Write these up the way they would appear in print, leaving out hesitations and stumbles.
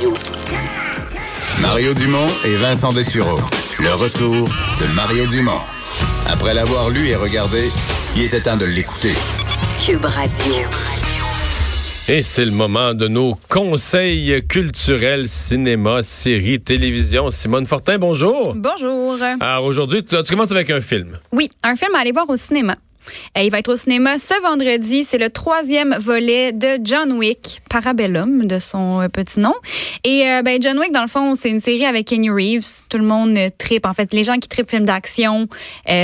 Radio. Mario Dumont et Vincent Dessureau. Le retour de Mario Dumont. Après l'avoir lu et regardé, il était temps de l'écouter. Cube Radio. Et c'est le moment de nos conseils culturels, cinéma, séries, télévision. Simone Fortin, bonjour. Bonjour. Alors aujourd'hui, tu commences avec un film. Oui, un film à aller voir au cinéma. Il va être au cinéma ce vendredi. C'est le 3e volet de John Wick, Parabellum, de son petit nom. Et John Wick, dans le fond, c'est une série avec Keanu Reeves. Tout le monde trippe. En fait, les gens qui trippent films d'action,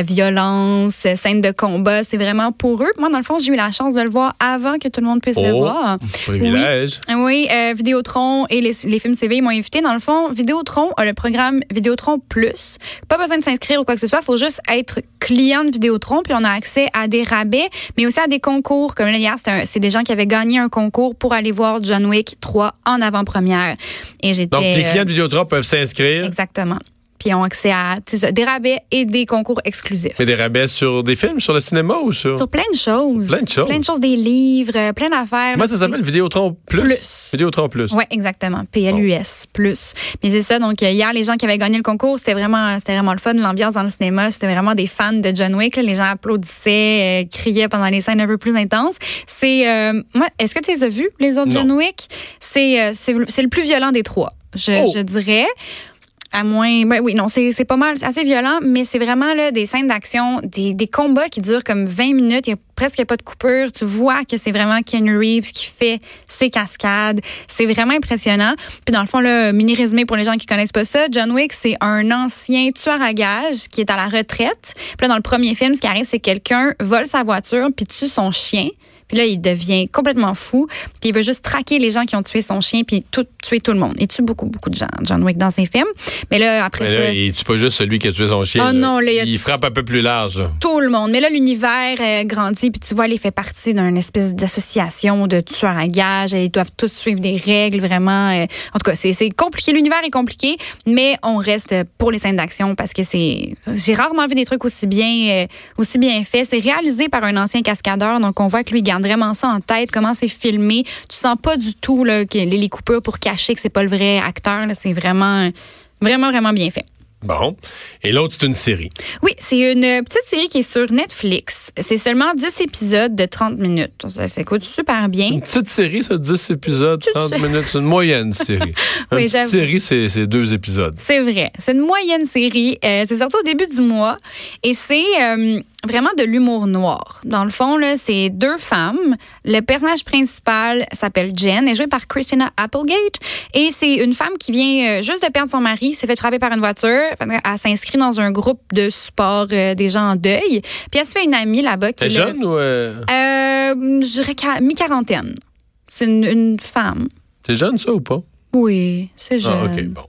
violence, scènes de combat, c'est vraiment pour eux. Moi, dans le fond, j'ai eu la chance de le voir avant que tout le monde puisse le voir. Privilège. Oui, Vidéotron et les films CV m'ont invité. Dans le fond, Vidéotron a le programme Vidéotron Plus. Pas besoin de s'inscrire ou quoi que ce soit. Il faut juste être client de Vidéotron, puis on a accès à des rabais, mais aussi à des concours. Comme là, hier, c'est des gens qui avaient gagné un concours pour aller voir John Wick 3 en avant-première. Et donc, les clients de Vidéotron peuvent s'inscrire. Exactement. Puis ils ont accès à des rabais et des concours exclusifs. Et des rabais sur des films, sur le cinéma ou sur... Sur plein de choses. Plein de choses. Plein de choses, des livres, plein d'affaires. Moi, ça s'appelle Vidéotron Plus. Vidéotron Plus. Oui, exactement. PLUS Plus. Mais c'est ça. Donc, hier, les gens qui avaient gagné le concours, c'était vraiment le fun. L'ambiance dans le cinéma, c'était vraiment des fans de John Wick. Là. Les gens applaudissaient, criaient pendant les scènes un peu plus intenses. C'est... est-ce que tu les as vus, les autres John Wick? C'est le plus violent des trois, je dirais. À moins... Ben oui, non, c'est pas mal. C'est assez violent, mais c'est vraiment là, des scènes d'action, des combats qui durent comme 20 minutes. Il n'y a presque pas de coupure. Tu vois que c'est vraiment Keanu Reeves qui fait ses cascades. C'est vraiment impressionnant. Puis dans le fond, là, mini-résumé pour les gens qui connaissent pas ça, John Wick, c'est un ancien tueur à gages qui est à la retraite. Puis là, dans le premier film, ce qui arrive, c'est que quelqu'un vole sa voiture puis tue son chien. Puis là, il devient complètement fou. Puis il veut juste traquer les gens qui ont tué son chien puis tuer tout le monde. Il tue beaucoup, beaucoup de gens, John Wick, dans ses films. Mais là, après ça... Il tue pas juste celui qui a tué son chien. Oh non, là, il frappe un peu plus large. Tout le monde. Mais là, l'univers grandit. Puis tu vois, il fait partie d'une espèce d'association de tueurs à gages. Ils doivent tous suivre des règles, vraiment. En tout cas, c'est compliqué. L'univers est compliqué. Mais on reste pour les scènes d'action parce que c'est... J'ai rarement vu des trucs aussi bien faits. C'est réalisé par un ancien cascadeur. Donc, on voit que lui vraiment ça en tête, comment c'est filmé. Tu sens pas du tout là, les coupures pour cacher que c'est pas le vrai acteur. Là, c'est vraiment, vraiment, vraiment bien fait. Bon. Et l'autre, c'est une série. Oui, c'est une petite série qui est sur Netflix. C'est seulement 10 épisodes de 30 minutes. Ça s'écoute super bien. Une petite série, ça, 10 épisodes, 30 minutes. C'est une moyenne série. Une petite série, c'est 2 épisodes. C'est vrai. C'est une moyenne série. C'est sorti au début du mois. Et c'est... vraiment de l'humour noir. Dans le fond, là, c'est deux femmes. Le personnage principal s'appelle Jen, est jouée par Christina Applegate. Et c'est une femme qui vient juste de perdre son mari, s'est fait frapper par une voiture. Elle s'inscrit dans un groupe de support des gens en deuil. Puis elle se fait une amie là-bas. Elle est jeune ou... je dirais mi-quarantaine. C'est une femme. C'est jeune, ça, ou pas? Oui, c'est jeune. Ah, OK, bon.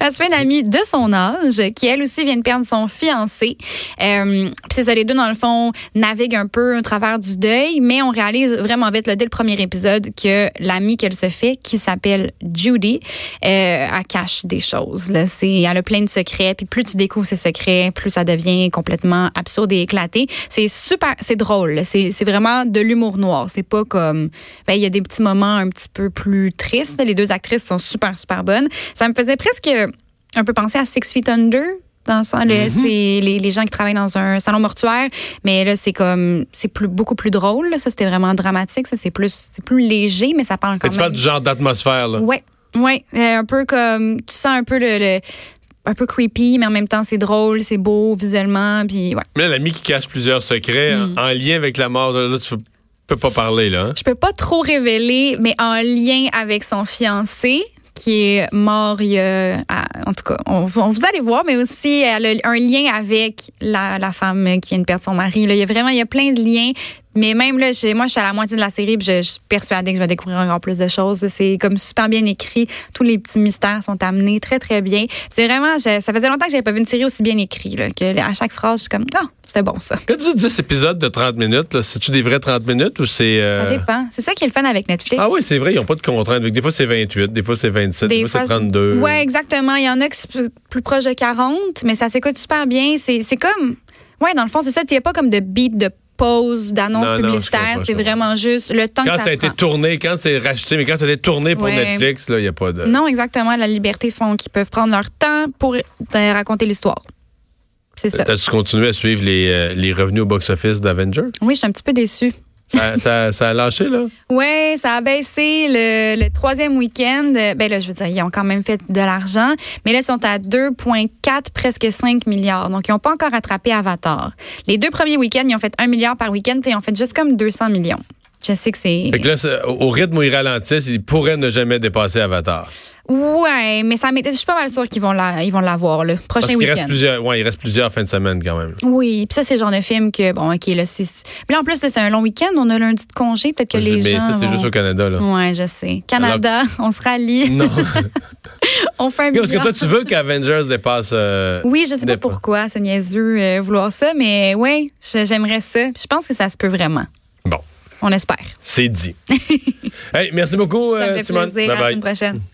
Elle se fait une amie de son âge qui, elle aussi, vient de perdre son fiancé. Puis c'est ça, les deux, dans le fond, naviguent un peu au travers du deuil, mais on réalise vraiment vite, là, dès le premier épisode, que l'amie qu'elle se fait, qui s'appelle Judy, elle cache des choses. Là. Elle a plein de secrets, puis plus tu découvres ses secrets, plus ça devient complètement absurde et éclaté. C'est super, c'est drôle. C'est vraiment de l'humour noir. C'est pas comme... Ben, il y a des petits moments un petit peu plus tristes. Les deux actrices sont super, super bonnes. Ça me faisait presque un peu penser à Six Feet Under, dans le sens, là, c'est les gens qui travaillent dans un salon mortuaire, mais là, beaucoup plus drôle. Là. Ça, c'était vraiment dramatique. Ça, c'est plus léger, mais ça parle quand même. Tu parles du genre d'atmosphère, là. Oui. Un peu comme, tu sens un peu un peu creepy, mais en même temps, c'est drôle, c'est beau visuellement, puis ouais. Mais l'ami qui cache plusieurs secrets en lien avec la mort, là, tu peux pas parler, là. Hein? Je peux pas trop révéler, mais en lien avec son fiancé, qui est mort il y a... En tout cas, on vous allez voir, mais aussi elle a un lien avec la femme qui vient de perdre son mari. Là. Il y a plein de liens. Mais même là, moi, je suis à la moitié de la série et je suis persuadée que je vais découvrir encore plus de choses. C'est comme super bien écrit. Tous les petits mystères sont amenés très, très bien. C'est vraiment... ça faisait longtemps que j'avais pas vu une série aussi bien écrite. Là, que à chaque phrase, je suis comme... Ah, c'était bon, ça. Quand tu dis 10 épisodes de 30 minutes, là, c'est-tu des vrais 30 minutes ou c'est... Ça dépend. C'est ça qui est le fun avec Netflix. Ah oui, c'est vrai. Ils n'ont pas de contraintes. Des fois, c'est 28. Des fois, c'est 27. Des fois, c'est 32. Oui, exactement. Il y en a qui sont plus proches de 40, mais ça s'écoute super bien. C'est comme... Oui, dans le fond, c'est ça. Il n'y a pas comme de beat de pause d'annonce publicitaire. C'est vraiment juste le temps quand que ça a été tourné, quand c'est racheté, mais quand ça a été tourné pour Netflix, il n'y a pas de... Non, exactement. La liberté font qu'ils peuvent prendre leur temps pour raconter l'histoire. C'est ça. As-tu continué à suivre les revenus au box-office d'Avengers? Oui, je suis un petit peu déçue. Ça a lâché, là? Oui, ça a baissé le troisième week-end. Ben là, je veux dire, ils ont quand même fait de l'argent. Mais là, ils sont à 2,4, presque 5 milliards. Donc, ils n'ont pas encore rattrapé Avatar. Les deux premiers week-ends, ils ont fait 1 milliard par week-end, puis ils ont fait juste comme 200 millions. Je sais que c'est... Fait que là, au rythme où ils ralentissent, ils pourraient ne jamais dépasser Avatar. Ouais, mais ça m'était... Je suis pas mal sûre qu'ils vont l'avoir, là. Prochain week-end. Il reste plusieurs fins de semaine, quand même. Oui, puis ça, c'est le genre de film que... Bon, OK, là, c'est... Mais là, en plus, là, c'est un long week-end. On a lundi de congé. Peut-être que les gens... Mais ça, c'est juste au Canada, là. Ouais, je sais. Canada, on se rallie. Non. On fait un bilan. Parce que toi, tu veux qu'Avengers dépasse... oui, je sais pas pourquoi. C'est niaiseux vouloir ça, mais ouais, j'aimerais ça. Je pense que ça se peut vraiment. Bon. On espère. C'est dit. Hey, merci beaucoup, Simone. Ça me fait plaisir. À la semaine prochaine.